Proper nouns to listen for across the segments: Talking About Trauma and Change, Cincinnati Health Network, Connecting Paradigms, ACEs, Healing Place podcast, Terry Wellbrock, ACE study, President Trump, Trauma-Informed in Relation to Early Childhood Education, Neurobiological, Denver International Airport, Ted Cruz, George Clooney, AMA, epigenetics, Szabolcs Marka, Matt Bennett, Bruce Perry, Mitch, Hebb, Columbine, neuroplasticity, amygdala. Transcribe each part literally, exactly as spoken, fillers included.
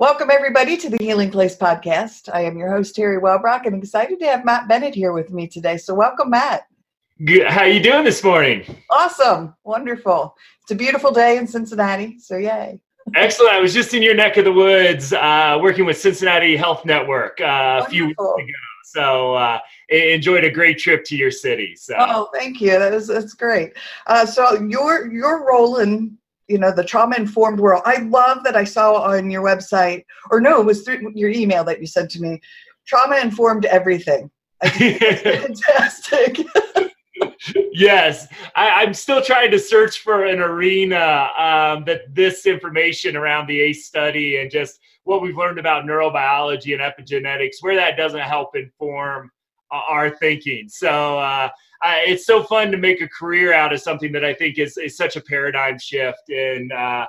Welcome, everybody, to the Healing Place podcast. I am your host, Terry Wellbrock, and excited to have Matt Bennett here with me today. So welcome, Matt. Good. How are you doing this morning? Awesome. Wonderful. It's a beautiful day in Cincinnati, so yay. Excellent. I was just in your neck of the woods uh, working with Cincinnati Health Network uh, a few weeks ago. So uh, enjoyed a great trip to your city. So. Oh, thank you. That is, that's great. Uh, so your your role in you know, the trauma-informed world. I love that I saw on your website, or no, it was through your email that you sent to me, trauma-informed everything. I think that's fantastic. Yes. I, I'm still trying to search for an arena um, that this information around the ACE study and just what we've learned about neurobiology and epigenetics, where that doesn't help inform our thinking. So uh, I, it's so fun to make a career out of something that I think is, is such a paradigm shift in uh,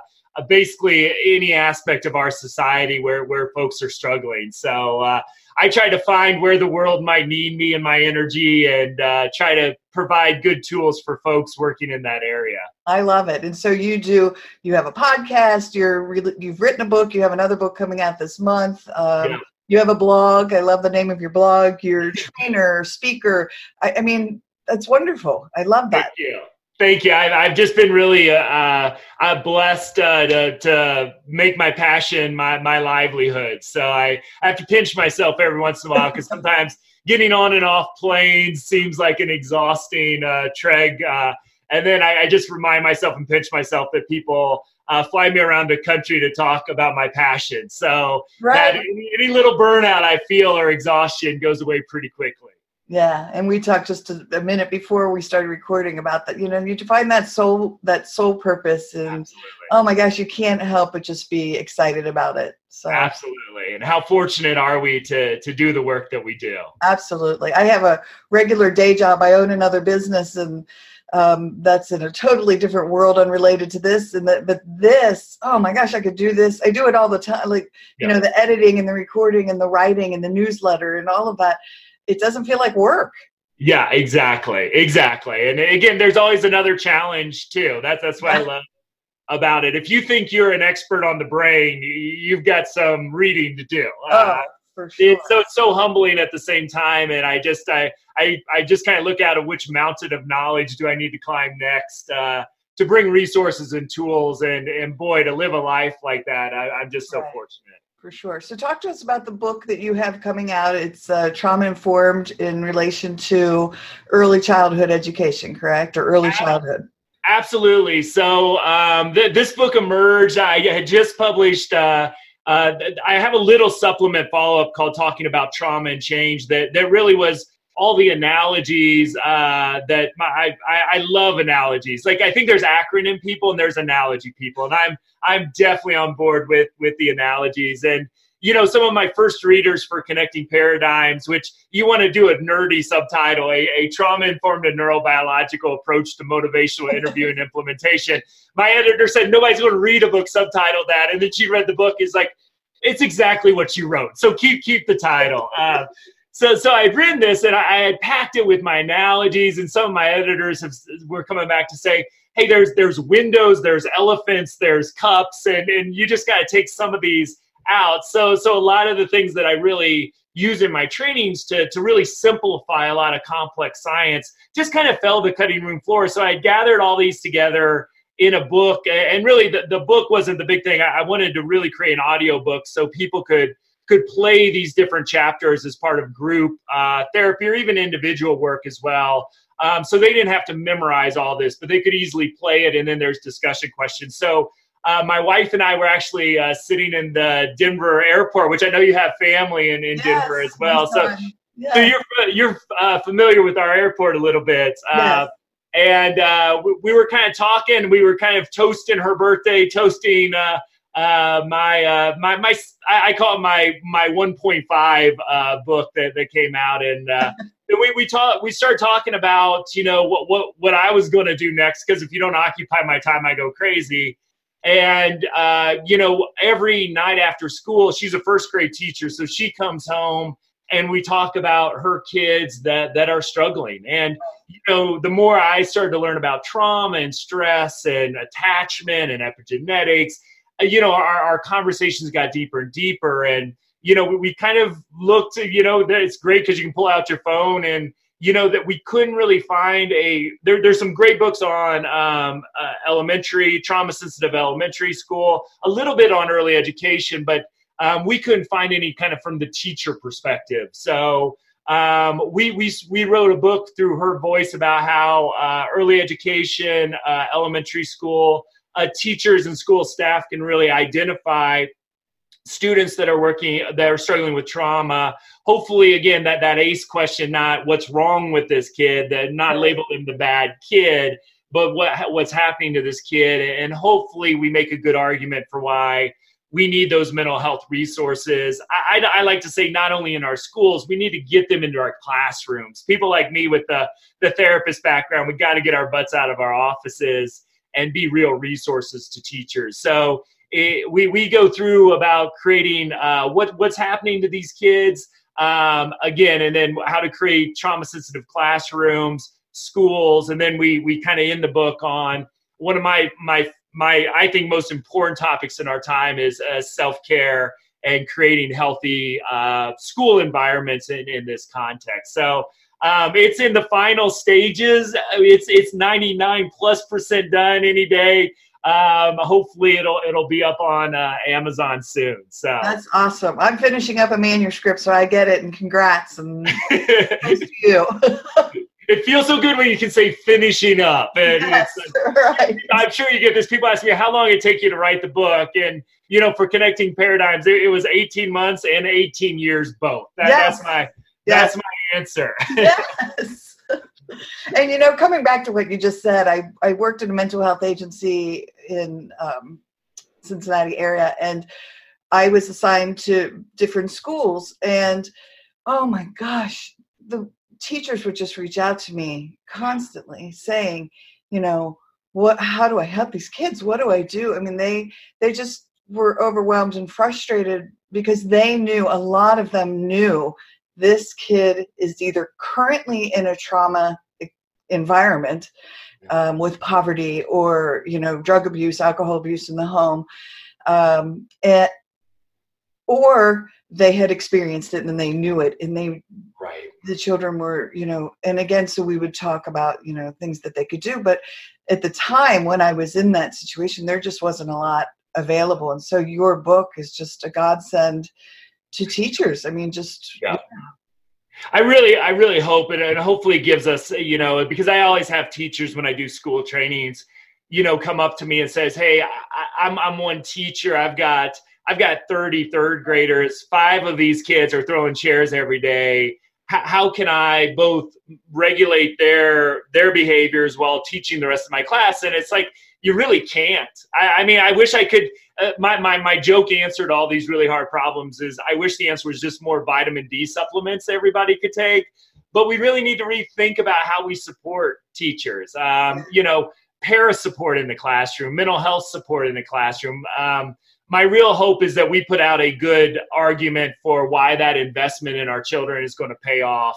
basically any aspect of our society where, where folks are struggling. So uh, I try to find where the world might need me and my energy and uh, try to provide good tools for folks working in that area. I love it. And so you do, you have a podcast, you're re- you've written a book, you have another book coming out this month. Um, yeah. You have a blog. I love the name of your blog. You're a trainer, speaker. I, I mean, that's wonderful. I love that. Thank you. Thank you. I, I've just been really uh, uh, blessed uh, to, to make my passion my, my livelihood. So I, I have to pinch myself every once in a while because sometimes getting on and off planes seems like an exhausting uh, trek. Uh, and then I, I just remind myself and pinch myself that people Uh, fly me around the country to talk about my passion. So right. that any, any little burnout I feel or exhaustion goes away pretty quickly. Yeah. And we talked just a, a minute before we started recording about that. You know, you find that soul, that soul purpose and absolutely. Oh my gosh, you can't help but just be excited about it. So absolutely. And how fortunate are we to, to do the work that we do? Absolutely. I have a regular day job. I own another business and Um, that's in a totally different world unrelated to this. And that, but this, oh my gosh, I could do this. I do it all the time. Like, yeah. you know, the editing and the recording and the writing and the newsletter and all of that. It doesn't feel like work. Yeah, exactly. Exactly. And again, there's always another challenge too. That's, that's what I love about it. If you think you're an expert on the brain, you've got some reading to do. Oh. Uh, For sure. It's so so humbling at the same time, and I just I I, I just kind of look out of which mountain of knowledge do I need to climb next uh, to bring resources and tools, and and boy, to live a life like that, I, I'm just so right. fortunate. For sure. So talk to us about the book that you have coming out. It's uh, Trauma-Informed in Relation to Early Childhood Education, correct? Or early childhood. Absolutely. So um, th- this book emerged. I had just published. Uh, Uh, I have a little supplement follow-up called Talking About Trauma and Change that, that really was all the analogies uh, that my, I, I love analogies. Like I think there's acronym people and there's analogy people. And I'm, I'm definitely on board with, with the analogies. And, you know, some of my first readers for Connecting Paradigms, which you want to do a nerdy subtitle, a, a trauma-informed and neurobiological approach to motivational interview and implementation. My editor said, nobody's going to read a book subtitled that. And then she read the book is like, it's exactly what you wrote. So keep, keep the title. Uh, so, so I'd written this and I, I had packed it with my analogies and some of my editors have, were coming back to say, hey, there's, there's windows, there's elephants, there's cups. And, and you just got to take some of these out. So, so a lot of the things that I really use in my trainings to, to really simplify a lot of complex science just kind of fell the cutting room floor. So I gathered all these together in a book and really the, the book wasn't the big thing. I, I wanted to really create an audio book so people could, could play these different chapters as part of group uh, therapy or even individual work as well. Um, so they didn't have to memorize all this, but they could easily play it. And then there's discussion questions. So Uh, my wife and I were actually uh, sitting in the Denver airport, which I know you have family in, in yes, Denver as well. So, yes. so you're you're uh, familiar with our airport a little bit. Uh, yes. And uh, we, we were kind of talking. We were kind of toasting her birthday, toasting uh, uh, my uh, my my I call it my my one point five uh, book that, that came out, and uh, we we talk we started talking about you know what what what I was going to do next because if you don't occupy my time, I go crazy. And, uh, you know, every night after school, she's a first grade teacher. So she comes home and we talk about her kids that, that are struggling. And, you know, the more I started to learn about trauma and stress and attachment and epigenetics, you know, our, our conversations got deeper and deeper. And, you know, we, we kind of looked, you know, it's great because you can pull out your phone and, you know, that we couldn't really find a, there, there's some great books on um, uh, elementary, trauma-sensitive elementary school, a little bit on early education, but um, we couldn't find any kind of from the teacher perspective. So um, we, we, we wrote a book through her voice about how uh, early education, uh, elementary school, uh, teachers and school staff can really identify students that are working, that are struggling with trauma. Hopefully, again, that, that A C E question, not what's wrong with this kid, that not label them the bad kid, but what what's happening to this kid. And hopefully we make a good argument for why we need those mental health resources. I, I, I like to say not only in our schools, we need to get them into our classrooms. People like me with the, the therapist background, we got to get our butts out of our offices and be real resources to teachers. So It, we we go through about creating uh, what what's happening to these kids, um, again, and then how to create trauma-sensitive classrooms, schools, and then we we kind of end the book on one of my my my I think most important topics in our time is uh, self-care and creating healthy uh, school environments in, in this context. So um, it's in the final stages. It's it's ninety-nine plus percent done any day. Um, hopefully it'll, it'll be up on uh, Amazon soon. So that's awesome. I'm finishing up a manuscript, so I get it, and congrats. And thanks to you. It feels so good when you can say finishing up. And yes, it's, uh, right. I'm sure you get this. People ask me how long it take you to write the book. And, you know, for Connecting Paradigms, it, it was eighteen months and eighteen years, both. That, yes. That's my, yes. That's my answer. Yes. And, you know, coming back to what you just said, I, I worked in a mental health agency in um, Cincinnati area, and I was assigned to different schools, and, oh my gosh, the teachers would just reach out to me constantly saying, you know, what, how do I help these kids? What do I do? I mean, they, they just were overwhelmed and frustrated because they knew, a lot of them knew, this kid is either currently in a trauma environment um, with poverty or, you know, drug abuse, alcohol abuse in the home, um, and, or they had experienced it and they knew it, and they, right. The children were, you know, and again, so we would talk about, you know, things that they could do. But at the time when I was in that situation, there just wasn't a lot available. And so your book is just a godsend to teachers. I mean, just, yeah. yeah. I really, I really hope it, and hopefully gives us, you know, because I always have teachers when I do school trainings, you know, come up to me and says, hey, I, I'm, I'm one teacher. I've got, I've got thirty third graders. Five of these kids are throwing chairs every day. H- how can I both regulate their, their behaviors while teaching the rest of my class? And it's like, you really can't. I, I mean, I wish I could, uh, my, my, my joke answer to all these really hard problems is I wish the answer was just more vitamin D supplements everybody could take, but we really need to rethink about how we support teachers. Um, you know, para support in the classroom, mental health support in the classroom. Um, my real hope is that we put out a good argument for why that investment in our children is going to pay off.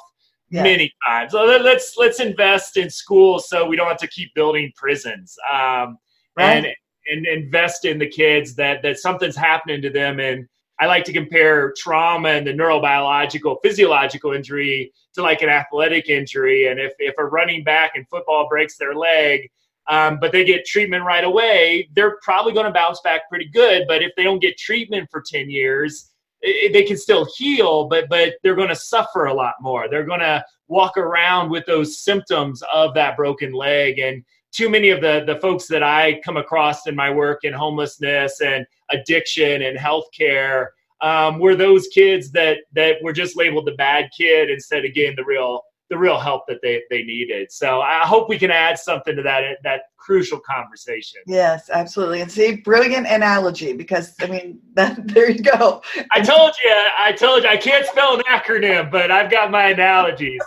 Yeah. Many times. Let's let's invest in schools so we don't have to keep building prisons, um, right. and and invest in the kids that that something's happening to them. And I like to compare trauma and the neurobiological, physiological injury to like an athletic injury. And if if a running back in football breaks their leg, um, but they get treatment right away, they're probably going to bounce back pretty good. But if they don't get treatment for ten years. It, they can still heal, but but they're going to suffer a lot more. They're going to walk around with those symptoms of that broken leg. And too many of the, the folks that I come across in my work in homelessness and addiction and healthcare um, were those kids that that were just labeled the bad kid instead of getting the real the real help that they, they needed. So I hope we can add something to that, that crucial conversation. Yes, absolutely. And see, brilliant analogy, because I mean, that, there you go. I told you, I told you, I can't spell an acronym, but I've got my analogies.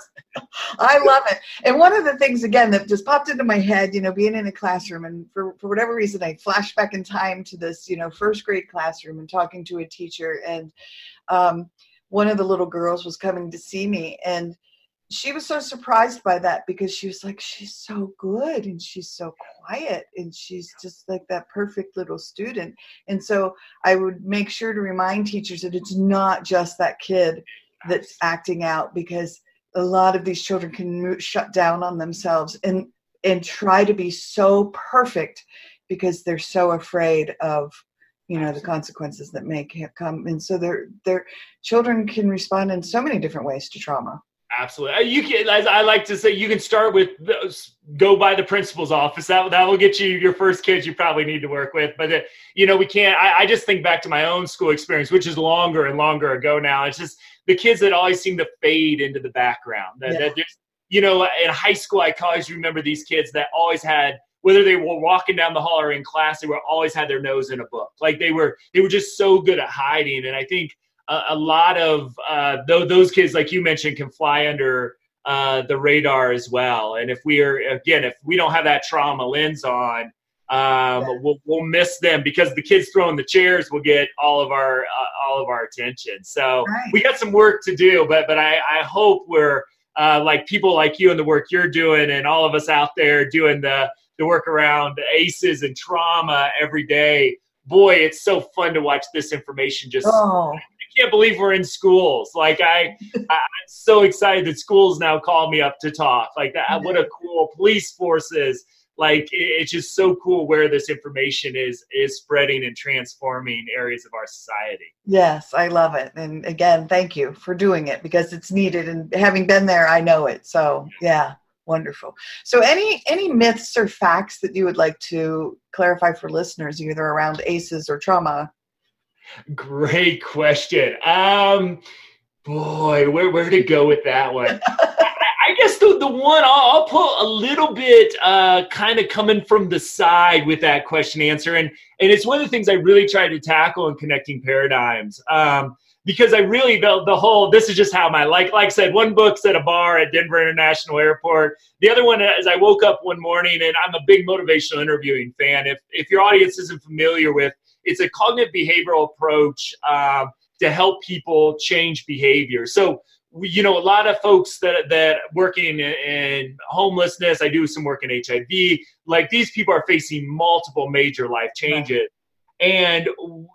I love it. And one of the things, again, that just popped into my head, you know, being in a classroom, and for, for whatever reason, I flashed back in time to this, you know, first grade classroom and talking to a teacher. And um, one of the little girls was coming to see me, and she was so surprised by that, because she was like, she's so good and she's so quiet and she's just like that perfect little student. And so I would make sure to remind teachers that it's not just that kid that's acting out, because a lot of these children can shut down on themselves and, and try to be so perfect because they're so afraid of, you know, the consequences that may come. And so their, their children can respond in so many different ways to trauma. Absolutely. You can, as I like to say, you can start with those, go by the principal's office. That that will get you your first kids you probably need to work with. But, uh, you know, we can't, I, I just think back to my own school experience, which is longer and longer ago now. It's just the kids that always seem to fade into the background. That, yeah. that just, you know, in high school, I always remember these kids that always had, whether they were walking down the hall or in class, they were always had their nose in a book. Like they were, they were just so good at hiding. And I think, a lot of uh, th- those kids, like you mentioned, can fly under uh, the radar as well. And if we are, again, if we don't have that trauma lens on, um, yeah. we'll, we'll miss them, because the kids throwing the chairs will get all of our uh, all of our attention. So right. we got some work to do, but but I, I hope we're uh, like people like you and the work you're doing, and all of us out there doing the the work around A C Es and trauma every day. Boy, it's so fun to watch this information just. Oh. I can't believe we're in schools. Like I, I'm so excited that schools now call me up to talk like that. What a cool police forces. Like it's just so cool where this information is, is spreading and transforming areas of our society. Yes. I love it. And again, thank you for doing it, because it's needed, and having been there, I know it. So yeah, wonderful. So any, any myths or facts that you would like to clarify for listeners, either around A C Es or trauma? Great question. Um, boy, where where to go with that one? I, I guess the, the one I'll, I'll pull a little bit uh, kind of coming from the side with that question answer. And, and it's one of the things I really try to tackle in Connecting Paradigms. Um, because I really, the, the whole, this is just how my, like like I said, one book's at a bar at Denver International Airport. The other one is I woke up one morning, and I'm a big motivational interviewing fan. If if your audience isn't familiar with, it's a cognitive behavioral approach uh, to help people change behavior. So, we, you know, a lot of folks that that working in, in homelessness, I do some work in H I V, like these people are facing multiple major life changes. Right. And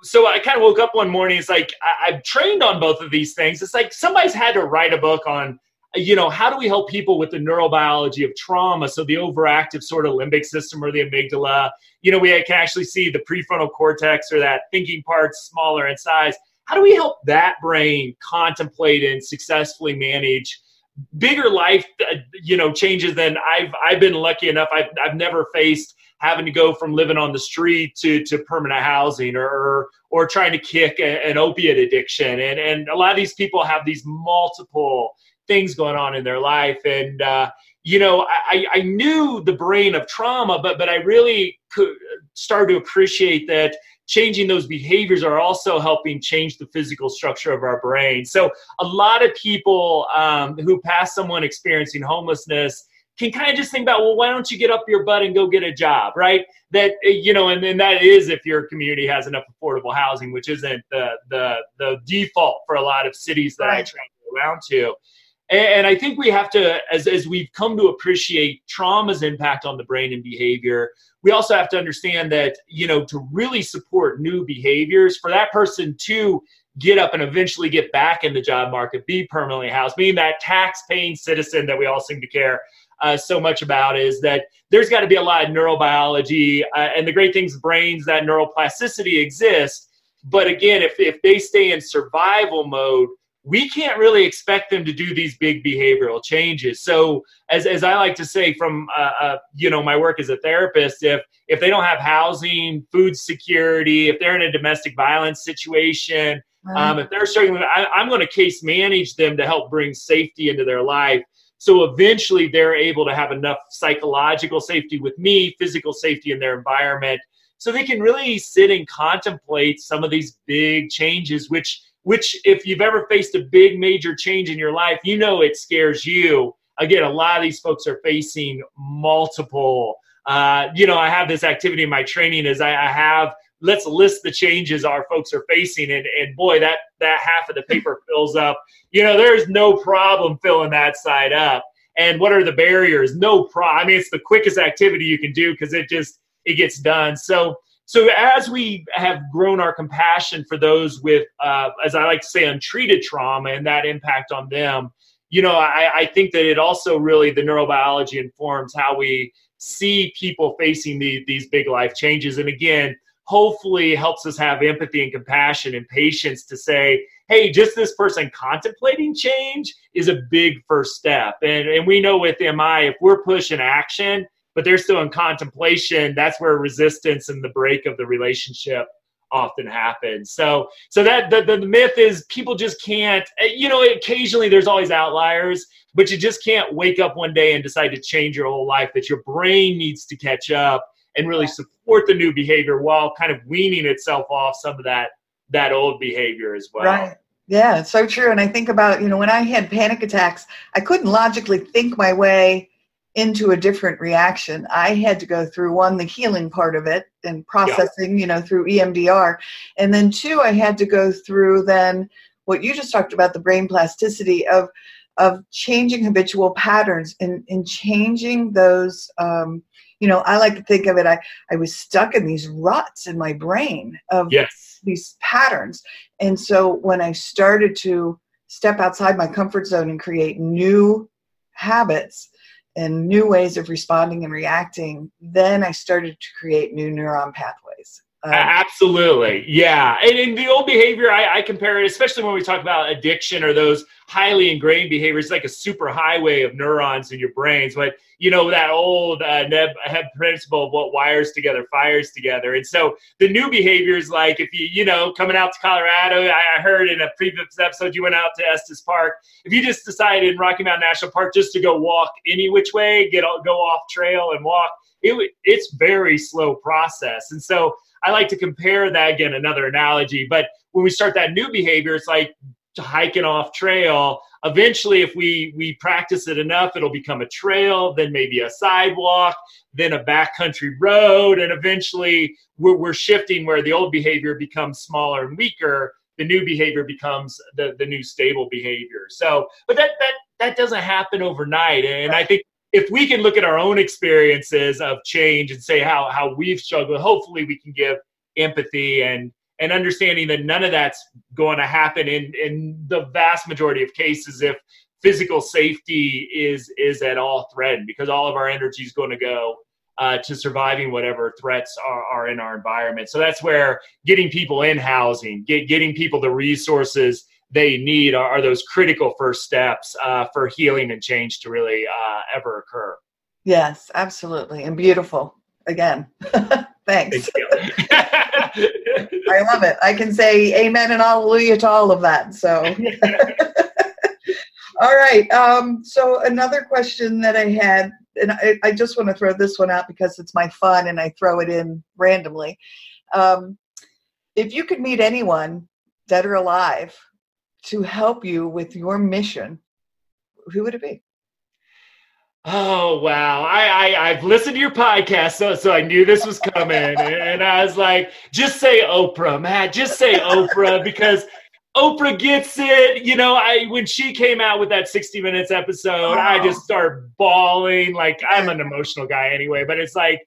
so I kind of woke up one morning, it's like, I, I've trained on both of these things. It's like somebody's had to write a book on, you know, how do we help people with the neurobiology of trauma? So the overactive sort of limbic system, or the amygdala, you know, we can actually see the prefrontal cortex, or that thinking part smaller in size. How do we help that brain contemplate and successfully manage bigger life, you know, changes than I've, I've been lucky enough. I've, I've never faced having to go from living on the street to, to permanent housing, or, or trying to kick a, an opiate addiction. And, and a lot of these people have these multiple things going on in their life. And, uh, you know, I, I knew the brain of trauma, but, but I really could start to appreciate that changing those behaviors are also helping change the physical structure of our brain. So a lot of people um, who pass someone experiencing homelessness can kind of just think about, well, why don't you get up your butt and go get a job, right? That, you know, and then that is if your community has enough affordable housing, which isn't the, the, the default for a lot of cities that right. I travel around to. And I think we have to, as as we've come to appreciate trauma's impact on the brain and behavior, we also have to understand that, you know, to really support new behaviors, for that person to get up and eventually get back in the job market, be permanently housed, being that tax-paying citizen that we all seem to care uh, so much about, is that there's got to be a lot of neurobiology. Uh, and the great things, brains, that neuroplasticity exists. But again, if if they stay in survival mode, we can't really expect them to do these big behavioral changes. So as as I like to say from, uh, uh, you know, my work as a therapist, if if they don't have housing, food security, if they're in a domestic violence situation, right. um, if they're struggling, I, I'm going to case manage them to help bring safety into their life. So eventually they're able to have enough psychological safety with me, physical safety in their environment, so they can really sit and contemplate some of these big changes, which which if you've ever faced a big major change in your life, you know it scares you. Again, a lot of these folks are facing multiple, uh, you know, I have this activity in my training is I, I have let's list the changes our folks are facing. And, and boy, that, that half of the paper fills up. You know, there's no problem filling that side up. And what are the barriers? No problem. I mean, it's the quickest activity you can do because it just, it gets done. So, so as we have grown our compassion for those with, uh, as I like to say, untreated trauma and that impact on them, you know, I, I think that it also really, the neurobiology informs how we see people facing the, these big life changes. And again, hopefully helps us have empathy and compassion and patience to say, hey, just this person contemplating change is a big first step. And, and we know with M I, if we're pushing action, but they're still in contemplation, that's where resistance and the break of the relationship often happens. So so that the, the myth is people just can't, you know, occasionally there's always outliers, but you just can't wake up one day and decide to change your whole life, that your brain needs to catch up and really support the new behavior while kind of weaning itself off some of that that old behavior as well. Right. Yeah, it's so true. And I think about, you know, when I had panic attacks, I couldn't logically think my way into a different reaction. I had to go through, one, the healing part of it and processing, yeah. you know, through E M D R. And then two, I had to go through then what you just talked about, the brain plasticity of of changing habitual patterns and, and changing those, um, you know, I like to think of it, I, I was stuck in these ruts in my brain of yes. these patterns. And so when I started to step outside my comfort zone and create new habits and new ways of responding and reacting, then I started to create new neuron pathways. Um, Absolutely. Yeah. And in the old behavior, I, I compare it, especially when we talk about addiction or those highly ingrained behaviors, like a super highway of neurons in your brains. But, you know, that old uh, Neb Hebb principle of what wires together, fires together. And so the new behaviors, like if you, you know, coming out to Colorado, I heard in a previous episode, you went out to Estes Park. If you just decided in Rocky Mountain National Park just to go walk any which way, get all, go off trail and walk, it, it's very slow process. And so I like to compare that, again, another analogy, but when we start that new behavior, it's like hiking off trail. Eventually, if we we practice it enough, it'll become a trail, then maybe a sidewalk, then a backcountry road, and eventually we're, we're shifting where the old behavior becomes smaller and weaker, the new behavior becomes the, the new stable behavior. So, but that that that doesn't happen overnight, and I think if we can look at our own experiences of change and say how, how we've struggled, hopefully we can give empathy and, and understanding that none of that's going to happen in, in the vast majority of cases if physical safety is is at all threatened, because all of our energy is going to go uh, to surviving whatever threats are, are in our environment. So that's where getting people in housing, get, getting people the resources they need are, are those critical first steps uh, for healing and change to really uh, ever occur. Yes, absolutely. And beautiful. Again, thanks. Thank you. I love it. I can say amen and hallelujah to all of that. So, all right. Um, so another question that I had, and I, I just want to throw this one out because it's my fun and I throw it in randomly. Um, if you could meet anyone, dead or alive, to help you with your mission, who would it be? Oh, wow. I, I, I've listened to your podcast, so so I knew this was coming. And I was like, just say Oprah, Matt, just say Oprah, because Oprah gets it. You know, I when she came out with that sixty Minutes episode, oh. I just started bawling. Like, I'm an emotional guy anyway, but it's like,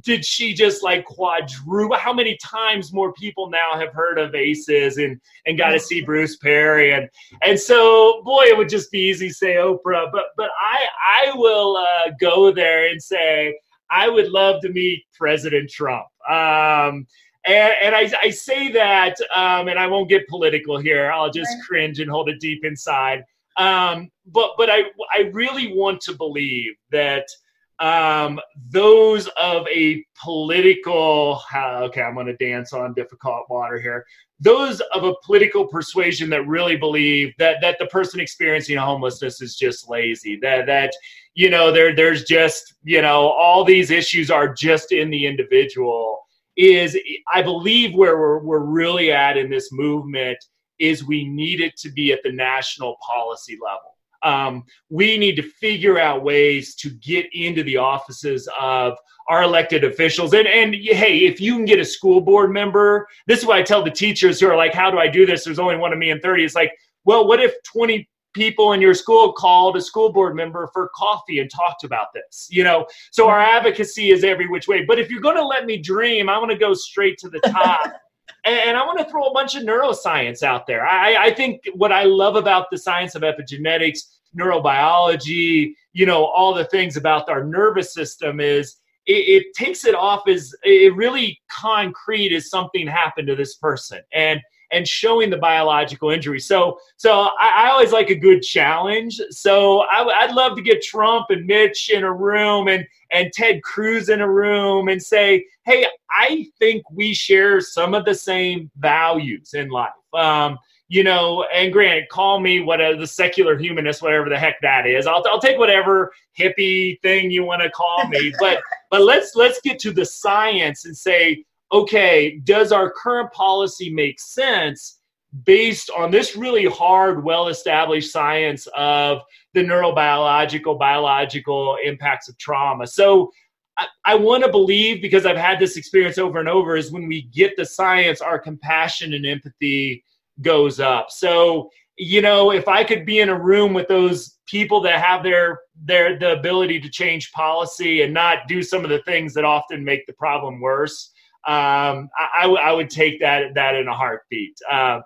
did she just like quadruple? How many times more people now have heard of A C Es and, and got to see Bruce Perry? And, and so, boy, it would just be easy to say Oprah. But but I, I will uh, go there and say I would love to meet President Trump. Um, and and I, I say that, um, and I won't get political here. I'll just cringe and hold it deep inside. Um, but but I, I really want to believe that Um, those of a political, uh, okay, I'm going to dance on difficult water here. Those of a political persuasion that really believe that, that the person experiencing homelessness is just lazy, that, that, you know, there, there's just, you know, all these issues are just in the individual is, I believe where we're, we're really at in this movement is we need it to be at the national policy level. Um, we need to figure out ways to get into the offices of our elected officials. And, and hey, if you can get a school board member, this is what I tell the teachers who are like, how do I do this? There's only one of me and thirty. It's like, well, what if twenty people in your school called a school board member for coffee and talked about this, you know? So our advocacy is every which way. But if you're going to let me dream, I want to go straight to the top. And I want to throw a bunch of neuroscience out there. I, I think what I love about the science of epigenetics, neurobiology, you know, all the things about our nervous system is it, it takes it off as it really concrete as something happened to this person and and showing the biological injury. So so I, I always like a good challenge. So I, I'd love to get Trump and Mitch in a room and and Ted Cruz in a room and say, hey, I think we share some of the same values in life. Um, you know, and granted, call me what a, the secular humanist, whatever the heck that is. I'll I'll take whatever hippie thing you want to call me. But but let's let's get to the science and say, okay, does our current policy make sense based on this really hard, well-established science of the neurobiological, biological impacts of trauma? So I, I want to believe, because I've had this experience over and over, is when we get the science, our compassion and empathy goes up. So, you know, if I could be in a room with those people that have their their the ability to change policy and not do some of the things that often make the problem worse, Um, I, I would take that that in a heartbeat uh,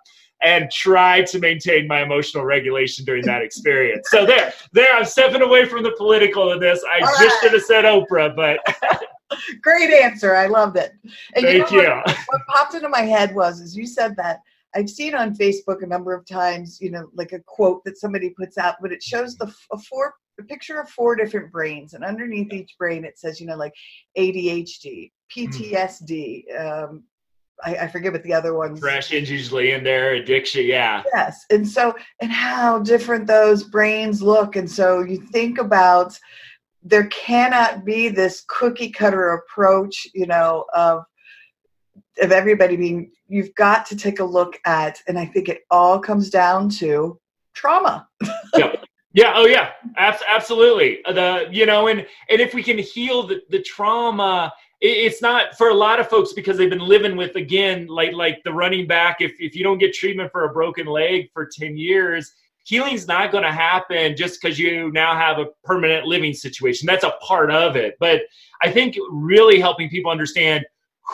and try to maintain my emotional regulation during that experience. So there, there, I'm stepping away from the political in this. I All just should right. have said Oprah, but. Great answer. I loved it. And Thank you. Know, you. What, what popped into my head was, as you said that, I've seen on Facebook a number of times, you know, like a quote that somebody puts out, but it shows the a four a picture of four different brains, and underneath each brain it says, you know, like A D H D, P T S D, um, I, I forget what the other ones. Depression's usually in there, addiction, yeah. Yes, and so, and how different those brains look, and so you think about there cannot be this cookie cutter approach, you know, of of everybody being, you've got to take a look at, and I think it all comes down to trauma. Yep. Yeah. Oh yeah. Ab- absolutely. The, you know, and, and if we can heal the, the trauma, it, it's not for a lot of folks because they've been living with, again, like, like the running back. If, if you don't get treatment for a broken leg for ten years, healing's not going to happen just because you now have a permanent living situation. That's a part of it. But I think really helping people understand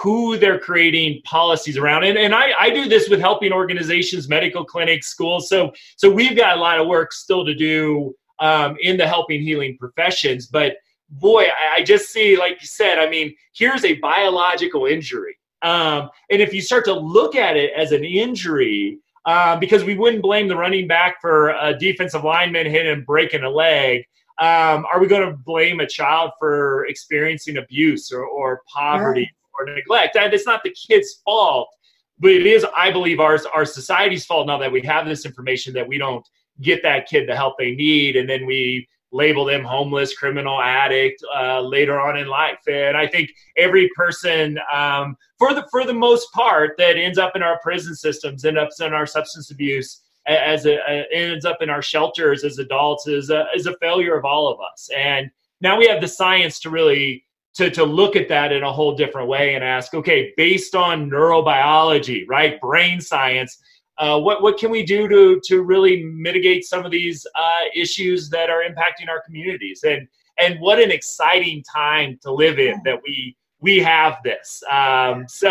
who they're creating policies around. And, and I, I do this with helping organizations, medical clinics, schools. So so we've got a lot of work still to do um, in the helping healing professions. But boy, I, I just see, like you said, I mean, here's a biological injury. Um, and if you start to look at it as an injury, uh, because we wouldn't blame the running back for a defensive lineman hitting and breaking a leg, um, are we going to blame a child for experiencing abuse or, or poverty? Yeah. Or neglect. And it's not the kid's fault, but it is, I believe, our, our society's fault now that we have this information that we don't get that kid the help they need. And then we label them homeless, criminal, addict uh, later on in life. And I think every person, um, for the for the most part, that ends up in our prison systems, ends up in our substance abuse, as a, a, ends up in our shelters as adults, is a, is a failure of all of us. And now we have the science to really To, to look at that in a whole different way and ask, okay, based on neurobiology, right, brain science, uh, what what can we do to to really mitigate some of these uh, issues that are impacting our communities? And and what an exciting time to live in that we we have this. Um, so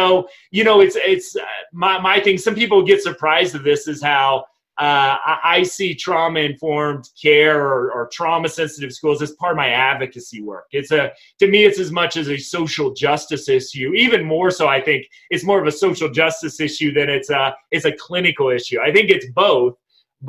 you know, it's it's uh, my my thing. Some people get surprised at this is how. Uh, I, I see trauma-informed care or, or trauma-sensitive schools as part of my advocacy work. It's a, to me, it's as much as a social justice issue. Even more so, I think it's more of a social justice issue than it's a it's a clinical issue. I think it's both.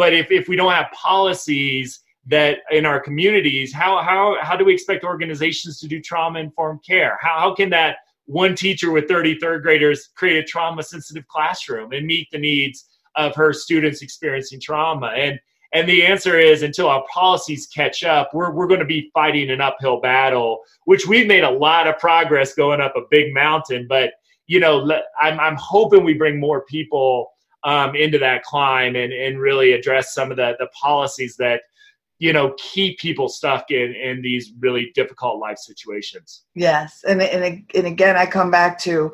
But if, if we don't have policies that in our communities, how how how do we expect organizations to do trauma-informed care? How how can that one teacher with thirty third graders create a trauma-sensitive classroom and meet the needs of her students experiencing trauma? And and the answer is, until our policies catch up, we're we're going to be fighting an uphill battle, which we've made a lot of progress going up a big mountain. But, you know, I'm I'm hoping we bring more people um, into that climb and, and really address some of the, the policies that you know, keep people stuck in, in these really difficult life situations. Yes. And, and, and again, I come back to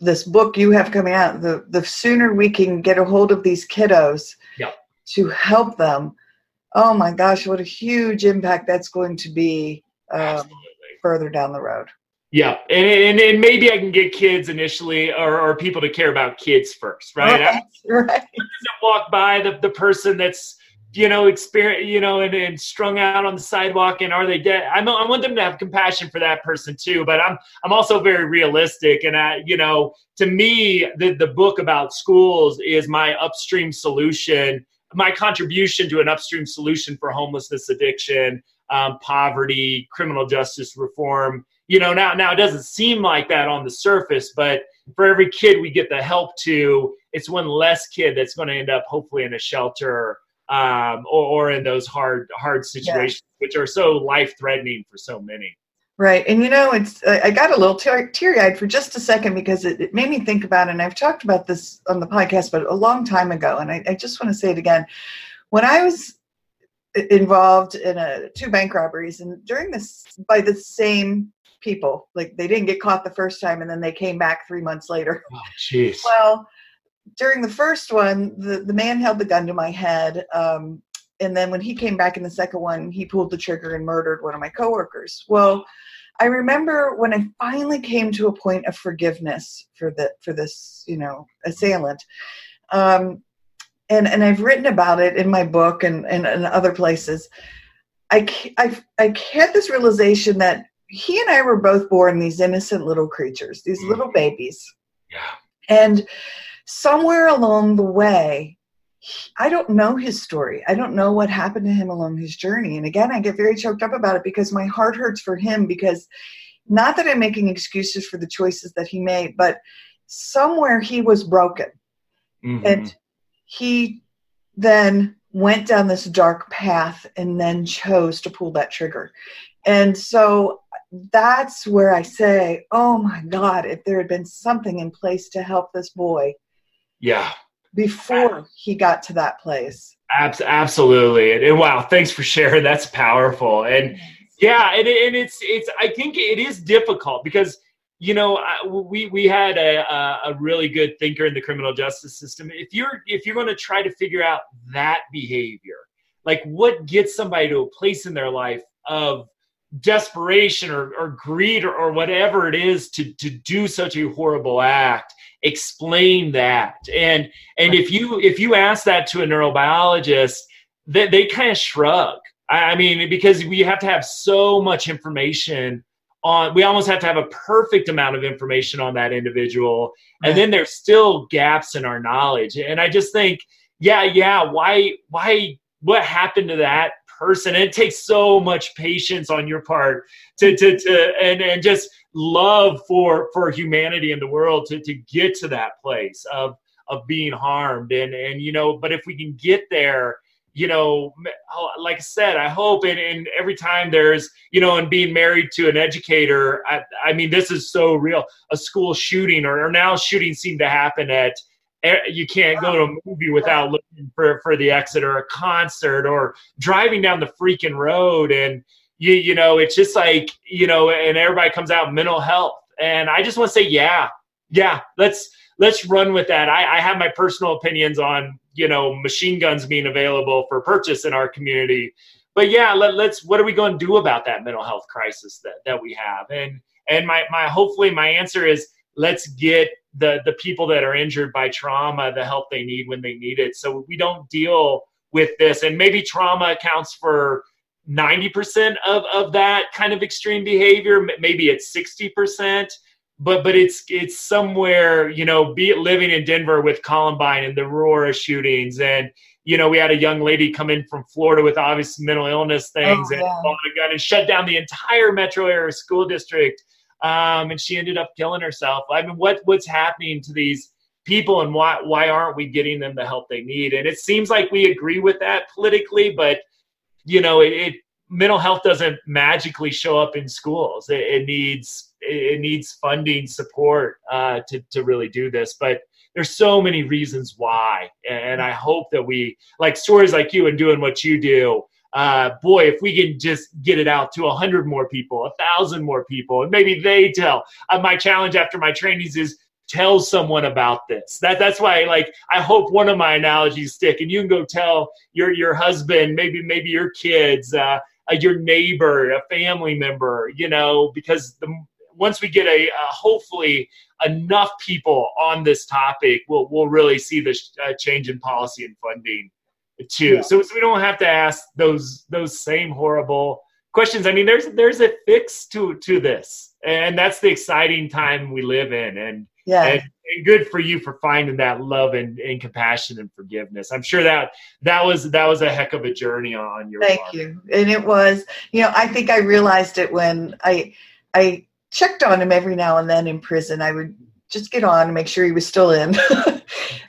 this book you have coming out. The, the sooner we can get a hold of these kiddos yeah. to help them. Oh my gosh, what a huge impact that's going to be um, further down the road. Yeah. And, and and maybe I can get kids initially or, or people to care about kids first, right? Right, I, right. I doesn't walk by the, the person that's, you know, experience, you know, and, and strung out on the sidewalk and are they dead? I know, I want them to have compassion for that person too, but I'm, I'm also very realistic. And I, you know, to me, the, the book about schools is my upstream solution, my contribution to an upstream solution for homelessness, addiction, um, poverty, criminal justice reform. You know, now, now it doesn't seem like that on the surface, but for every kid we get the help to, it's one less kid that's going to end up hopefully in a shelter um, or, or in those hard, hard situations, yeah. which are so life-threatening for so many. Right. And, you know, it's I got a little tear- teary-eyed for just a second because it, it made me think about, and I've talked about this on the podcast, but a long time ago, and I, I just want to say it again. When I was involved in a, two bank robberies, and during this, by the same people, like they didn't get caught the first time, and then they came back three months later. Oh, jeez. Well, during the first one, the, the man held the gun to my head. Um, and then when he came back in the second one, he pulled the trigger and murdered one of my coworkers. Well, I remember when I finally came to a point of forgiveness for the, for this, you know, assailant. Um, and, and I've written about it in my book and, and, and other places. I, I, I had this realization that he and I were both born these innocent little creatures, these little babies. Yeah. And somewhere along the way, I don't know his story. I don't know what happened to him along his journey. And again, I get very choked up about it because my heart hurts for him, because not that I'm making excuses for the choices that he made, but somewhere he was broken. Mm-hmm. And he then went down this dark path and then chose to pull that trigger. And so that's where I say, oh my God, if there had been something in place to help this boy yeah, before I, he got to that place. Abs- absolutely. And, and wow, thanks for sharing. That's powerful. And yeah, and, and it's, it's, I think it is difficult because, you know, I, we, we had a, a really good thinker in the criminal justice system. If you're, if you're going to try to figure out that behavior, like what gets somebody to a place in their life of desperation or, or greed or, or whatever it is to, to do such a horrible act, explain that. And, and right. if you, if you ask that to a neurobiologist, they, they kind of shrug. I, I mean, because we have to have so much information on, we almost have to have a perfect amount of information on that individual. Right. And then there's still gaps in our knowledge. And I just think, yeah, yeah. Why, why, what happened to that person? And it takes so much patience on your part to, to, to and, and just love for, for humanity and the world to, to get to that place of, of being harmed. And, and, you know, but if we can get there, you know, like I said, I hope, and, and every time there's, you know, and being married to an educator, I, I mean, this is so real, a school shooting or, or now shootings seem to happen at, you can't go to a movie without looking for, for the exit, or a concert, or driving down the freaking road. And, you you know, it's just like, you know, and everybody comes out mental health. And I just want to say, yeah, yeah, let's let's run with that. I, I have my personal opinions on, you know, machine guns being available for purchase in our community. But, yeah, let, let's what are we going to do about that mental health crisis that, that we have? And and my, my hopefully my answer is let's get the the people that are injured by trauma the help they need when they need it. So we don't deal with this. And maybe trauma accounts for ninety percent of, of that kind of extreme behavior. Maybe it's sixty percent, but but it's it's somewhere, you know, be it living in Denver with Columbine and the Aurora shootings. And, you know, we had a young lady come in from Florida with obvious mental illness things oh, and yeah. bought a gun and shut down the entire metro area school district. Um, and she ended up killing herself. I mean, what, what's happening to these people, and why, why aren't we getting them the help they need? And it seems like we agree with that politically, but you know, it, it mental health doesn't magically show up in schools. It, it needs, it needs funding support, uh, to, to really do this, but there's so many reasons why. And I hope that we, like stories like you and doing what you do, uh, boy, if we can just get it out to one hundred more people, one thousand more people, and maybe they tell. Uh, my challenge after my trainings is tell someone about this. That that's why, like, I hope one of my analogies stick, and you can go tell your your husband, maybe maybe your kids, uh, your neighbor, a family member, you know, because the once we get a, uh, hopefully enough people on this topic, we'll we'll really see the sh- uh, change in policy and funding too. Yeah. So, so we don't have to ask those those same horrible questions. I mean, there's there's a fix to to this, and that's the exciting time we live in. And yeah, and, and good for you for finding that love and, and compassion and forgiveness. I'm sure that that was that was a heck of a journey on your part. Thank you, and it was. You know, I think I realized it when I I. checked on him every now and then in prison. I would just get on and make sure he was still in.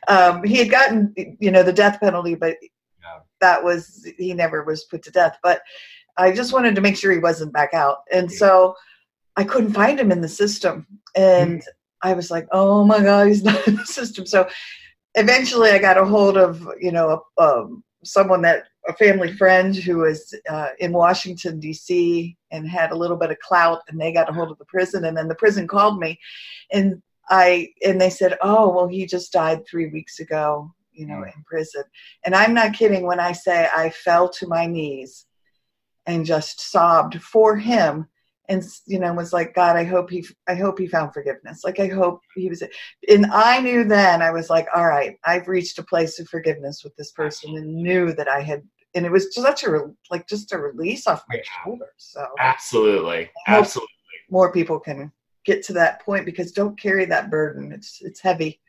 um, he had gotten, you know, the death penalty, but yeah. that was, he never was put to death. But I just wanted to make sure he wasn't back out. And yeah. so I couldn't find him in the system. And mm-hmm. I was like, oh my God, he's not in the system. So eventually I got a hold of, you know, a, um, someone that, a family friend who was uh, in Washington, D C, and had a little bit of clout, and they got a hold of the prison, and then the prison called me, and I and they said, oh, well, he just died three weeks ago, you know, in prison. And I'm not kidding when I say I fell to my knees and just sobbed for him, and, you know, was like, God, I hope he, I hope he found forgiveness. Like, I hope he was, and I knew then, I was like, all right, I've reached a place of forgiveness with this person, and knew that I had. And it was just such a, like, just a release off my shoulder. So absolutely, absolutely, more people can get to that point, because don't carry that burden. It's it's heavy.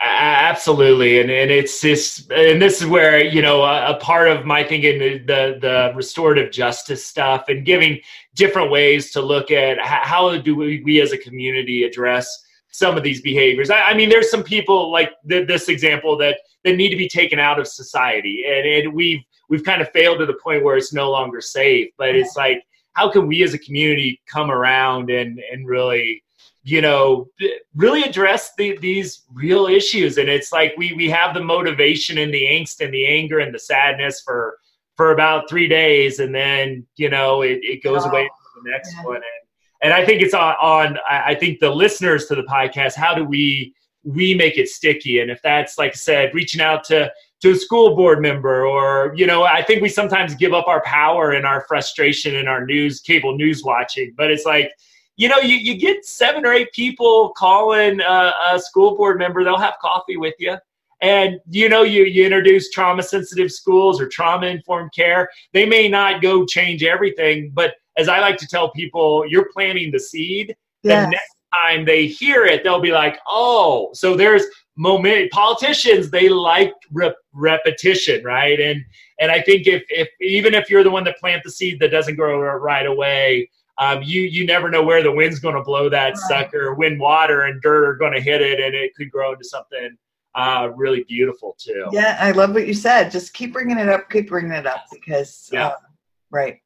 Absolutely, and and it's this, and this is where, you know, a, a part of my thinking, the the restorative justice stuff, and giving different ways to look at how do we, we as a community address some of these behaviors. I, I mean, there's some people like the, this example that that need to be taken out of society, and and we've. We've kind of failed to the point where it's no longer safe, but yeah. it's like, how can we as a community come around and, and really, you know, really address the, these real issues? And it's like, we, we have the motivation and the angst and the anger and the sadness for, for about three days. And then, you know, it, it goes oh, away to the next yeah. one. And, and I think it's on, on, I think the listeners to the podcast, how do we, we make it sticky? And if that's, like I said, reaching out to, to a school board member, or, you know, I think we sometimes give up our power and our frustration and our news, cable news watching. But it's like, you know, you, you get seven or eight people calling a, a school board member, they'll have coffee with you. And, you know, you, you introduce trauma-sensitive schools or trauma-informed care. They may not go change everything, but as I like to tell people, you're planting the seed. Yes. The next time they hear it, they'll be like, oh, so there's moment. Politicians, they like rep- repetition, right? And and I think if, if even if you're the one that plant the seed that doesn't grow right away, um, you you never know where the wind's going to blow that right. sucker. Wind, water, and dirt are going to hit it, and it could grow into something uh, really beautiful too. Yeah, I love what you said. Just keep bringing it up, keep bringing it up, because yeah. uh, right.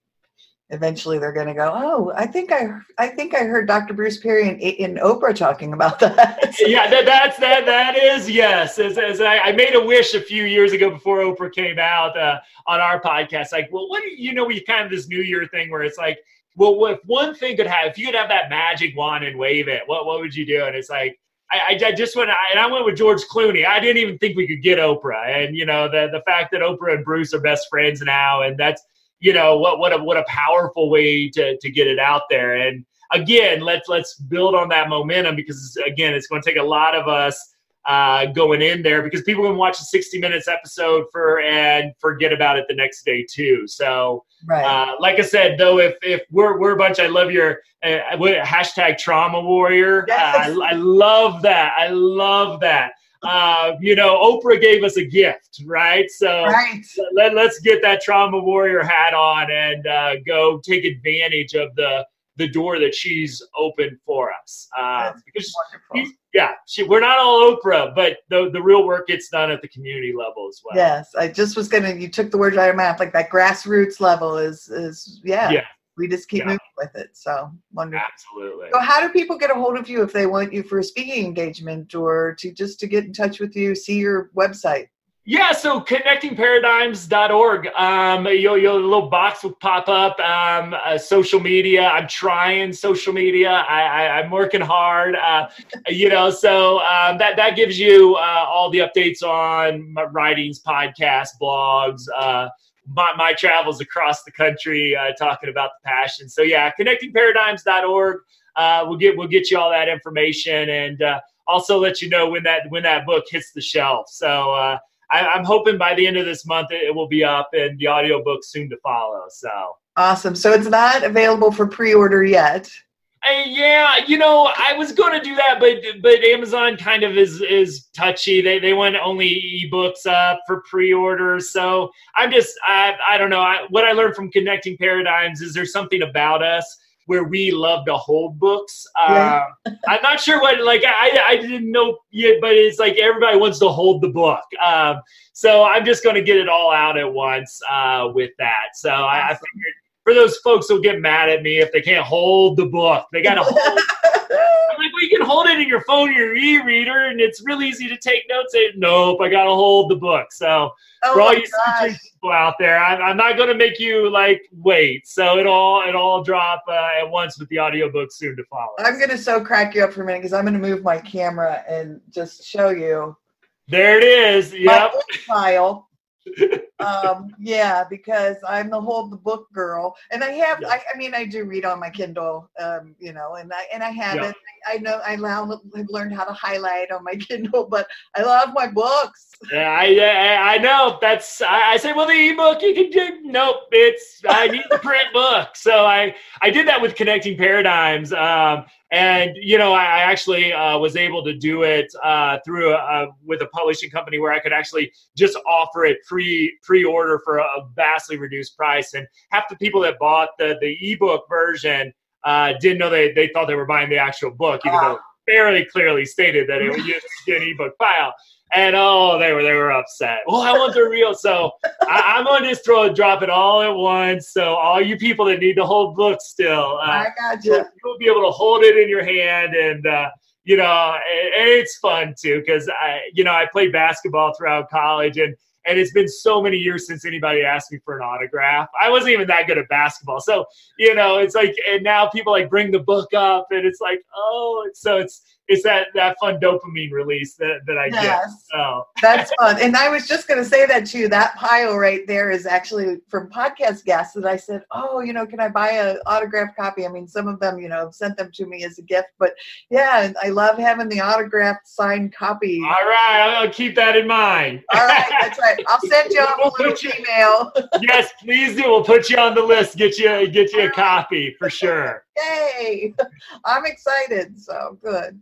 eventually they're going to go, oh, I think I, I think I heard Doctor Bruce Perry and, and Oprah talking about that. yeah, that, that's, that, that is, yes. As, as I, I made a wish a few years ago before Oprah came out uh, on our podcast, like, well, what do you know, we kind of this New Year thing where it's like, well, if one thing could have, if you could have that magic wand and wave it, what, what would you do? And it's like, I, I just went, and I went with George Clooney. I didn't even think we could get Oprah. And, you know, the, the fact that Oprah and Bruce are best friends now, and that's, you know, what what a what a powerful way to, to get it out there. And again, let's let's build on that momentum, because again, it's going to take a lot of us uh, going in there, because people can watch a sixty minutes episode for and forget about it the next day too. So, right. uh, like I said, though, if if we're we're a bunch, I love your uh, hashtag trauma warrior. Yes. Uh, I, I love that. I love that. Uh, you know, Oprah gave us a gift, right? So right. Let, let's get that trauma warrior hat on and uh, go take advantage of the, the door that she's opened for us. Uh, because she, yeah, she, we're not all Oprah, but the the real work gets done at the community level as well. Yes, I just was gonna. You took the words out of my mouth. Like, that grassroots level is is yeah. yeah. We just keep yeah. moving with it. So wonderful. Absolutely. So how do people get a hold of you if they want you for a speaking engagement, or to just to get in touch with you, see your website? Yeah, so connecting paradigms dot org. Um, you'll, you'll, a little box will pop up. Um, uh, social media. I'm trying social media. I, I, I'm working hard. Uh, you know, so um, that that gives you uh, all the updates on my writings, podcasts, blogs, uh, my, my travels across the country, uh, talking about the passion. So yeah, connecting paradigms dot org. Uh, we'll get we'll get you all that information, and uh, also let you know when that when that book hits the shelf. So. Uh, I'm hoping by the end of this month it will be up, and the audiobook soon to follow. So awesome. So it's not available for pre-order yet. Uh, yeah, you know, I was going to do that, but but Amazon kind of is is touchy. They they want only ebooks up for pre-order. So I'm just I I don't know. I, what I learned from Connecting Paradigms is there's something about us where we love to hold books. Yeah. Um, I'm not sure what, like, I, I didn't know yet, but it's like everybody wants to hold the book. Um, so I'm just going to get it all out at once uh, with that. So awesome. I, I figured for those folks who'll get mad at me if they can't hold the book, they got to hold I'm like, well, you can hold it in your phone, your e-reader, and it's really easy to take notes. And nope, I got to hold the book. So oh for all you people out there, I'm, I'm not going to make you like wait. So it all it all drop uh, at once with the audiobook soon to follow. I'm going to so crack you up for a minute because I'm going to move my camera and just show you. There it is. Yep. My file. um, yeah, because I'm the hold the book girl, and I have. Yeah. I, I mean, I do read on my Kindle, um, you know, and I and I have yeah. it. I, I know I now have learned how to highlight on my Kindle, but I love my books. Yeah, I I, I know that's. I, I say, well, the ebook you can do. Nope, it's I need the print book. So I I did that with Connecting Paradigms, um, and you know, I, I actually uh, was able to do it uh, through a, a, with a publishing company where I could actually just offer it pre pre order for a vastly reduced price, and half the people that bought the the ebook version uh, didn't know they they thought they were buying the actual book, even ah. though it fairly clearly stated that it was just an ebook file. And oh, they were they were upset. Well, I want the real, so I, I'm gonna just throw drop it all at once. So all you people that need to hold books still, uh, I got you. You'll, you'll be able to hold it in your hand, and uh, you know it, it's fun too because I you know I played basketball throughout college, and and it's been so many years since anybody asked me for an autograph. I wasn't even that good at basketball, so you know it's like and now people like bring the book up, and it's like oh, so it's. It's that, that fun dopamine release that, that I yes, get. So. That's fun. And I was just going to say that to you. That pile right there is actually from podcast guests that I said, oh, you know, can I buy an autographed copy? I mean, some of them, you know, sent them to me as a gift. But, yeah, I love having the autographed signed copy. All right. I'll keep that in mind. All right. That's right. I'll send you we'll a little email. Yes, please do. We'll put you on the list. Get you, get you a copy for sure. Yay. I'm excited. So good.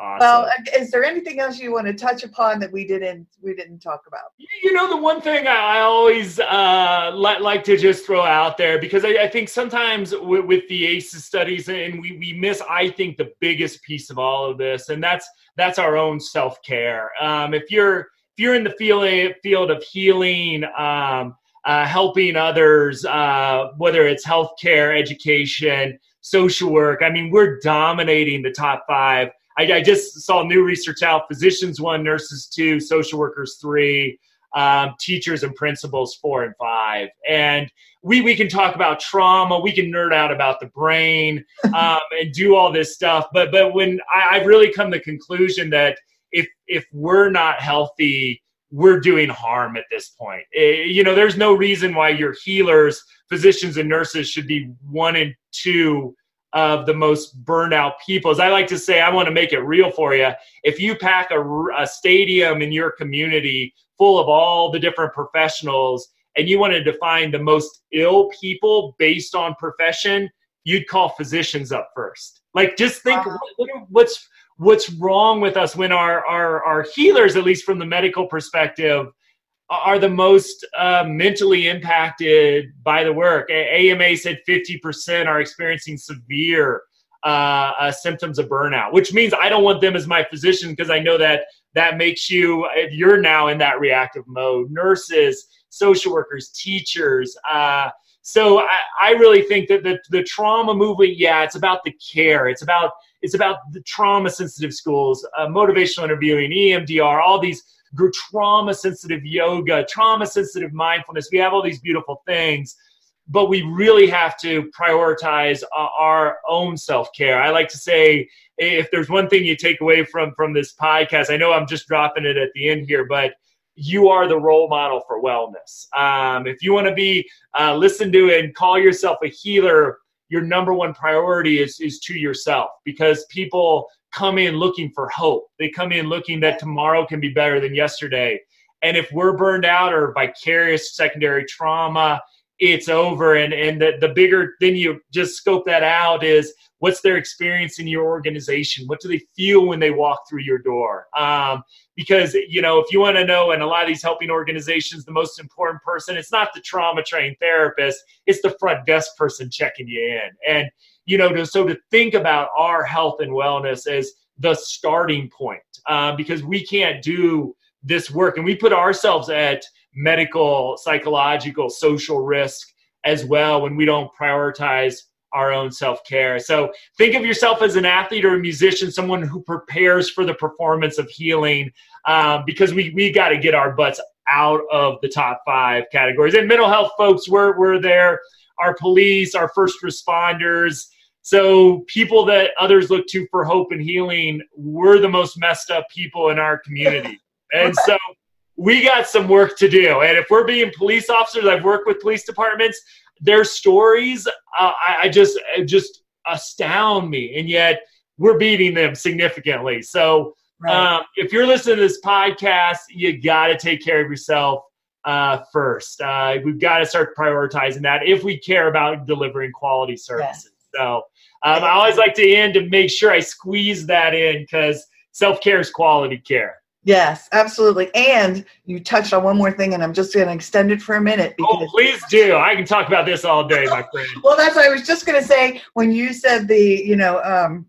Awesome. Well, is there anything else you want to touch upon that we didn't we didn't talk about? You know, the one thing I always uh, li- like to just throw out there, because I, I think sometimes w- with the ACEs studies, and we, we miss, I think, the biggest piece of all of this, and that's that's our own self-care. Um, if you're if you're in the field, field of healing, um, uh, helping others, uh, whether it's healthcare, education, social work, I mean, we're dominating the top five. I, I just saw new research out, physicians one, nurses two, social workers three, um, teachers and principals four and five. And we, we can talk about trauma, we can nerd out about the brain um, and do all this stuff. But but when I, I've really come to the conclusion that if if we're not healthy, we're doing harm at this point. It, you know, there's no reason why your healers, physicians and nurses should be one and two of the most burnout people. As I like to say, I want to make it real for you. If you pack a, a stadium in your community full of all the different professionals and you want to define the most ill people based on profession, you'd call physicians up first. Like, just think uh-huh. what, what's what's wrong with us when our, our, our healers, at least from the medical perspective, are the most uh, mentally impacted by the work. A M A said fifty percent are experiencing severe uh, uh, symptoms of burnout, which means I don't want them as my physician because I know that that makes you, if you're now in that reactive mode, nurses, social workers, teachers. Uh, so I, I really think that the, the trauma movement, yeah, it's about the care. It's about, it's about the trauma sensitive schools, uh, motivational interviewing, E M D R, all these trauma-sensitive yoga, trauma-sensitive mindfulness. We have all these beautiful things, but we really have to prioritize our own self-care. I like to say, if there's one thing you take away from, from this podcast, I know I'm just dropping it at the end here, but you are the role model for wellness. Um, if you want to be uh, listened to and call yourself a healer, your number one priority is, is to yourself, because people come in looking for hope. They come in looking that tomorrow can be better than yesterday. And if we're burned out or vicarious secondary trauma, it's over. And, and the, the bigger thing you just scope that out is, what's their experience in your organization? What do they feel when they walk through your door? Um, because, you know, if you want to know, in a lot of these helping organizations, the most important person, it's not the trauma-trained therapist, it's the front desk person checking you in. And, you know, to, so to think about our health and wellness as the starting point, uh, because we can't do this work. And we put ourselves at medical, psychological, social risk as well when we don't prioritize our own self-care. So think of yourself as an athlete or a musician, someone who prepares for the performance of healing, uh, because we we got to get our butts out of the top five categories. And mental health folks, we're, we're there, our police, our first responders. So people that others look to for hope and healing, we're the most messed up people in our community. And so we got some work to do. And if we're being police officers, I've worked with police departments, their stories, uh, I, I just I just astound me. And yet we're beating them significantly. So right. uh, if you're listening to this podcast, you got to take care of yourself uh, first. Uh, we've got to start prioritizing that if we care about delivering quality services. Yes. So um, I always like to end to make sure I squeeze that in, because self-care is quality care. Yes, absolutely. And you touched on one more thing, and I'm just going to extend it for a minute. Oh, please do. I can talk about this all day, my friend. Well, that's what I was just going to say. When you said the, you know, um,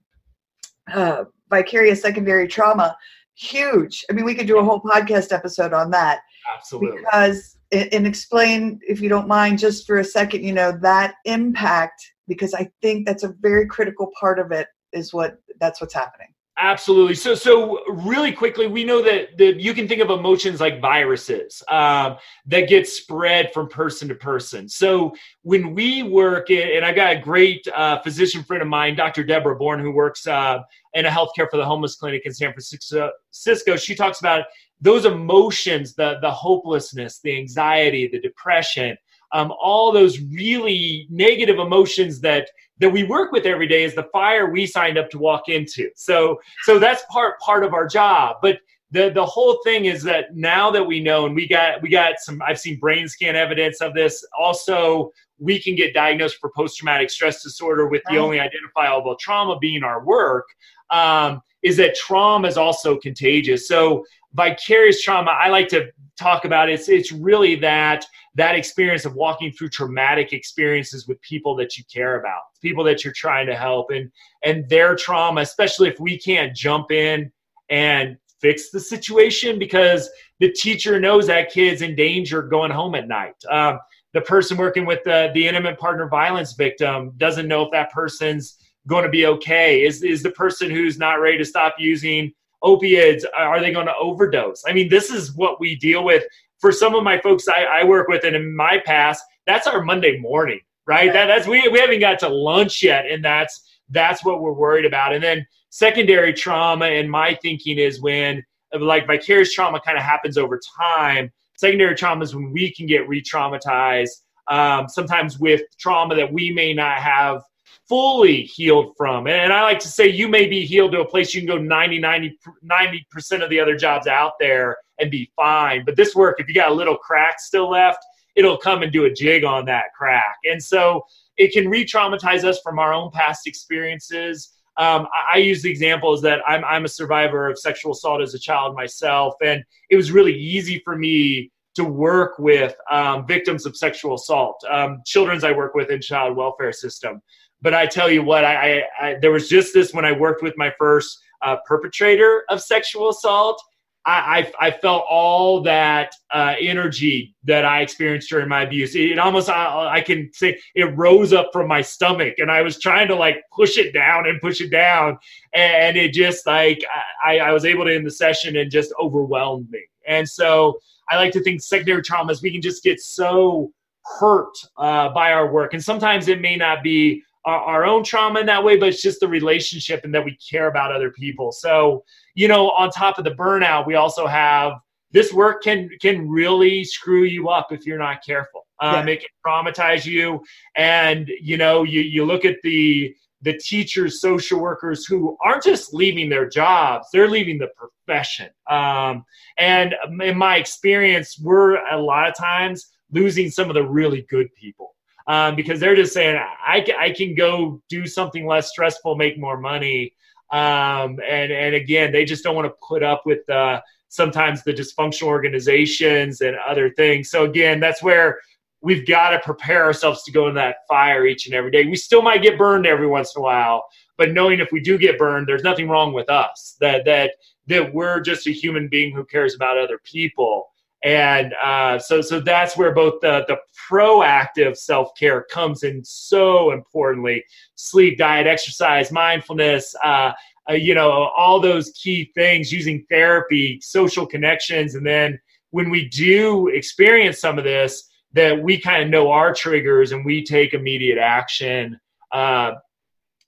uh, vicarious secondary trauma, huge. I mean, we could do a whole podcast episode on that. Absolutely. Because, and explain, if you don't mind, just for a second, you know, that impact, because I think that's a very critical part of it, is what, that's what's happening. Absolutely. So, so really quickly, we know that, that you can think of emotions like viruses um, that get spread from person to person. So when we work, and I got a great uh, physician friend of mine, Doctor Deborah Bourne, who works uh, in a healthcare for the homeless clinic in San Francisco. She talks about those emotions, the the hopelessness, the anxiety, the depression, um, all those really negative emotions that that we work with every day is the fire we signed up to walk into. So so that's part part of our job. But the the whole thing is that now that we know, and we got we got some, I've seen brain scan evidence of this. Also, we can get diagnosed for post-traumatic stress disorder with the only identifiable trauma being our work, um, is that trauma is also contagious. So vicarious trauma, I like to talk about, it's it's really that that experience of walking through traumatic experiences with people that you care about, people that you're trying to help, and and their trauma, especially if we can't jump in and fix the situation, because the teacher knows that kid's in danger going home at night. Um, the person working with the, the intimate partner violence victim doesn't know if that person's going to be okay. Is is the person who's not ready to stop using opiates, are they going to overdose? I mean, this is what we deal with. For some of my folks I, I work with, and in my past, that's our Monday morning, right? Yeah. That, that's we we haven't got to lunch yet, and that's that's what we're worried about. And then secondary trauma, and my thinking is when, like, vicarious trauma kind of happens over time. Secondary trauma is when we can get re-traumatized, um, sometimes with trauma that we may not have fully healed from. And I like to say, you may be healed to a place you can go ninety, ninety, ninety percent of the other jobs out there and be fine. But this work, if you got a little crack still left, it'll come and do a jig on that crack. And so it can re-traumatize us from our own past experiences. Um, I, I use the examples that I'm, I'm a survivor of sexual assault as a child myself. And it was really easy for me to work with um, victims of sexual assault, um, children's I work with in child welfare system. But I tell you what, I, I, I there was just this when I worked with my first uh, perpetrator of sexual assault. I, I, I felt all that uh, energy that I experienced during my abuse. It, it almost, I, I can say, it rose up from my stomach, and I was trying to like push it down and push it down, and it just like I, I was able to end the session and just overwhelmed me. And so I like to think secondary traumas, we can just get so hurt uh, by our work, and sometimes it may not be our, our own trauma in that way, but it's just the relationship and that we care about other people. So, you know, on top of the burnout, we also have this work can can really screw you up if you're not careful. Um, yeah. It can traumatize you. And, you know, you, you look at the the teachers, social workers who aren't just leaving their jobs, they're leaving the profession. Um, and in my experience, we're a lot of times losing some of the really good people. Um, because they're just saying, I, I can go do something less stressful, make more money. Um, and, and again, they just don't want to put up with uh, sometimes the dysfunctional organizations and other things. So again, that's where we've got to prepare ourselves to go in that fire each and every day. We still might get burned every once in a while, but knowing if we do get burned, there's nothing wrong with us, that that that we're just a human being who cares about other people. And uh, so so that's where both the, the proactive self-care comes in so importantly. Sleep, diet, exercise, mindfulness, uh, uh, you know, all those key things, using therapy, social connections. And then when we do experience some of this, that we kind of know our triggers and we take immediate action uh,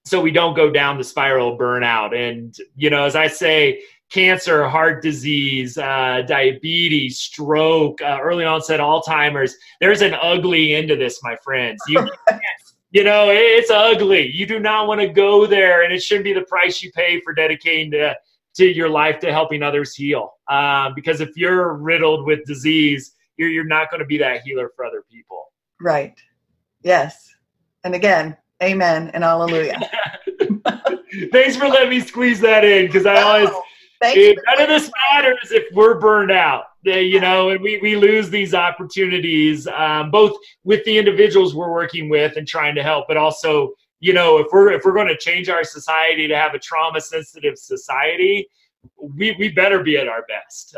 so we don't go down the spiral of burnout. And, you know, as I say, cancer, heart disease, uh, diabetes, stroke, uh, early onset Alzheimer's. There's an ugly end to this, my friends. You, you know, it's ugly. You do not want to go there, and it shouldn't be the price you pay for dedicating to, to your life to helping others heal. Um, because if you're riddled with disease, you're, you're not going to be that healer for other people. Right. Yes. And again, amen and hallelujah. Thanks for letting me squeeze that in, because I always... If none of this matters if we're burned out, you know, and we, we lose these opportunities, um, both with the individuals we're working with and trying to help, but also, you know, if we're if we're going to change our society to have a trauma-sensitive society, we, we better be at our best,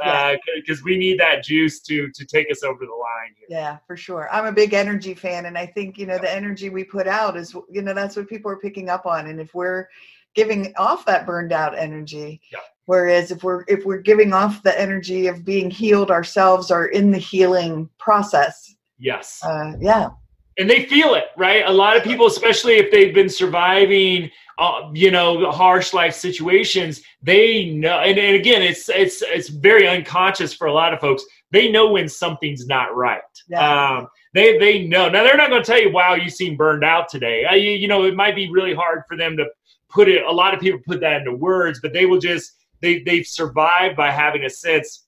because uh, we need that juice to to take us over the line here. Yeah, for sure. I'm a big energy fan, and I think, you know, the energy we put out is, you know, that's what people are picking up on, and if we're giving off that burned out energy. Yeah. Whereas if we're if we're giving off the energy of being healed ourselves, or in the healing process. Yes. Uh, yeah. And they feel it, right? A lot of people, especially if they've been surviving, uh, you know, harsh life situations, they know. And, and again, it's it's it's very unconscious for a lot of folks. They know when something's not right. Yeah. Um, they they know. Now they're not going to tell you, "Wow, you seem burned out today." Uh, you, you know, it might be really hard for them to put it. A lot of people put that into words, but they will just. They, they've survived by having a sense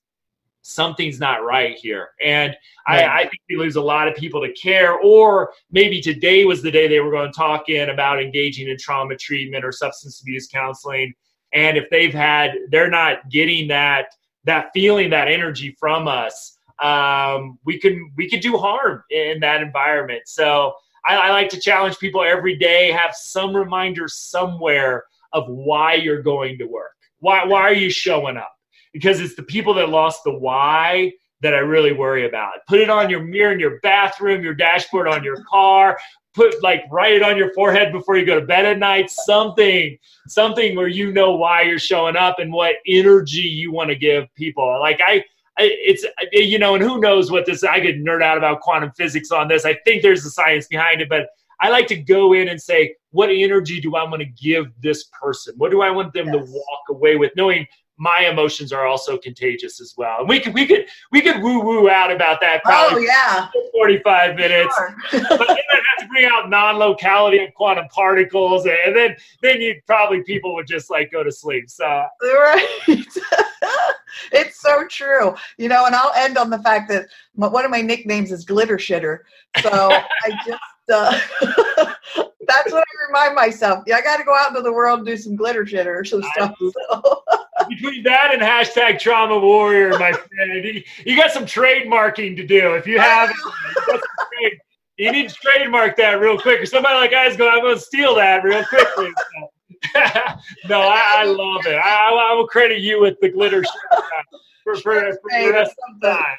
something's not right here. And right. I, I think we lose a lot of people to care, or maybe today was the day they were going to talk in about engaging in trauma treatment or substance abuse counseling. And if they've had, they're not getting that, that feeling, that energy from us, um, we can, we could do harm in that environment. So I, I like to challenge people every day, have some reminder somewhere of why you're going to work. Why why are you showing up? Because it's the people that lost the why that I really worry about. Put it on your mirror in your bathroom, your dashboard on your car, put like write it on your forehead before you go to bed at night, something, something where you know why you're showing up and what energy you want to give people. Like I, I it's, you know, and who knows what this, I could nerd out about quantum physics on this. I think there's the science behind it, but I like to go in and say, what energy do I want to give this person? What do I want them yes. to walk away with? Knowing my emotions are also contagious as well. And we could, we could, we could woo woo out about that. Probably oh, yeah. for forty-five minutes, sure. But then I'd have to bring out non-locality of quantum particles. And then, then you'd probably, people would just like go to sleep. So. Right. It's so true. You know, and I'll end on the fact that my, one of my nicknames is Glitter Shitter. So I just, Uh, that's what I remind myself. Yeah, I got to go out into the world and do some glitter shitter or some stuff. So. Between that and hashtag trauma warrior, my friend, you got some trademarking to do. If you have, you need to trademark that real quick. Or somebody like I is going, I'm going to steal that real quickly. So. No, I, I love it. I, I will credit you with the glitter shitter. for, for, for the rest of the time.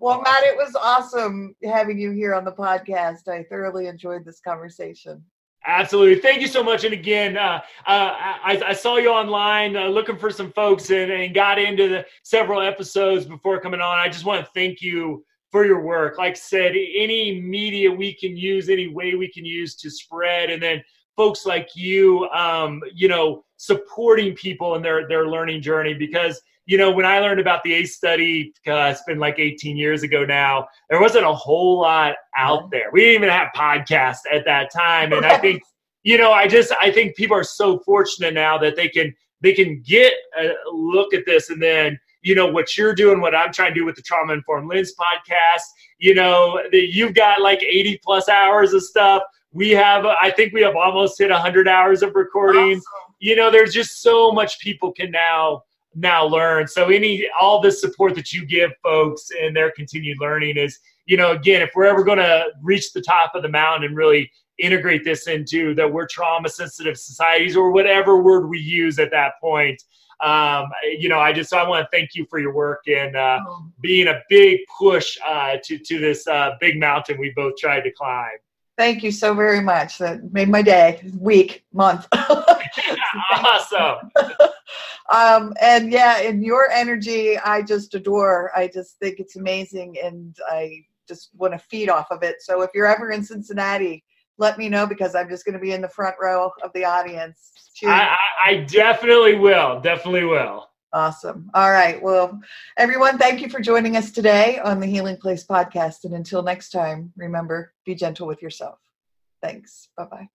Well, Matt, it was awesome having you here on the podcast. I thoroughly enjoyed this conversation. Absolutely. Thank you so much. And again, uh, uh, I, I saw you online uh, looking for some folks and, and got into the several episodes before coming on. I just want to thank you for your work. Like I said, any media we can use, any way we can use to spread, and then folks like you, um, you know, supporting people in their, their learning journey. Because, you know, when I learned about the ACE study, uh, it's been like eighteen years ago now, there wasn't a whole lot out there. We didn't even have podcasts at that time. And I think, you know, I just, I think people are so fortunate now that they can, they can get a look at this. And then, you know, what you're doing, what I'm trying to do with the Trauma-Informed Lens podcast, you know, that you've got like eighty plus hours of stuff. We have, I think we have almost hit one hundred hours of recordings. Awesome. You know, there's just so much people can now, now learn. So any, all the support that you give folks and their continued learning is, you know, again, if we're ever going to reach the top of the mountain and really integrate this into that we're trauma sensitive societies or whatever word we use at that point, Um, you know, I just, I want to thank you for your work and, uh, oh. being a big push, uh, to, to this, uh, big mountain we both tried to climb. Thank you so very much. That made my day, week, month. Awesome. um, and yeah, and your energy, I just adore. I just think it's amazing and I just want to feed off of it. So if you're ever in Cincinnati, let me know because I'm just going to be in the front row of the audience. I, I definitely will. Definitely will. Awesome. All right. Well, everyone, thank you for joining us today on the Healing Place podcast. And until next time, remember, be gentle with yourself. Thanks. Bye-bye.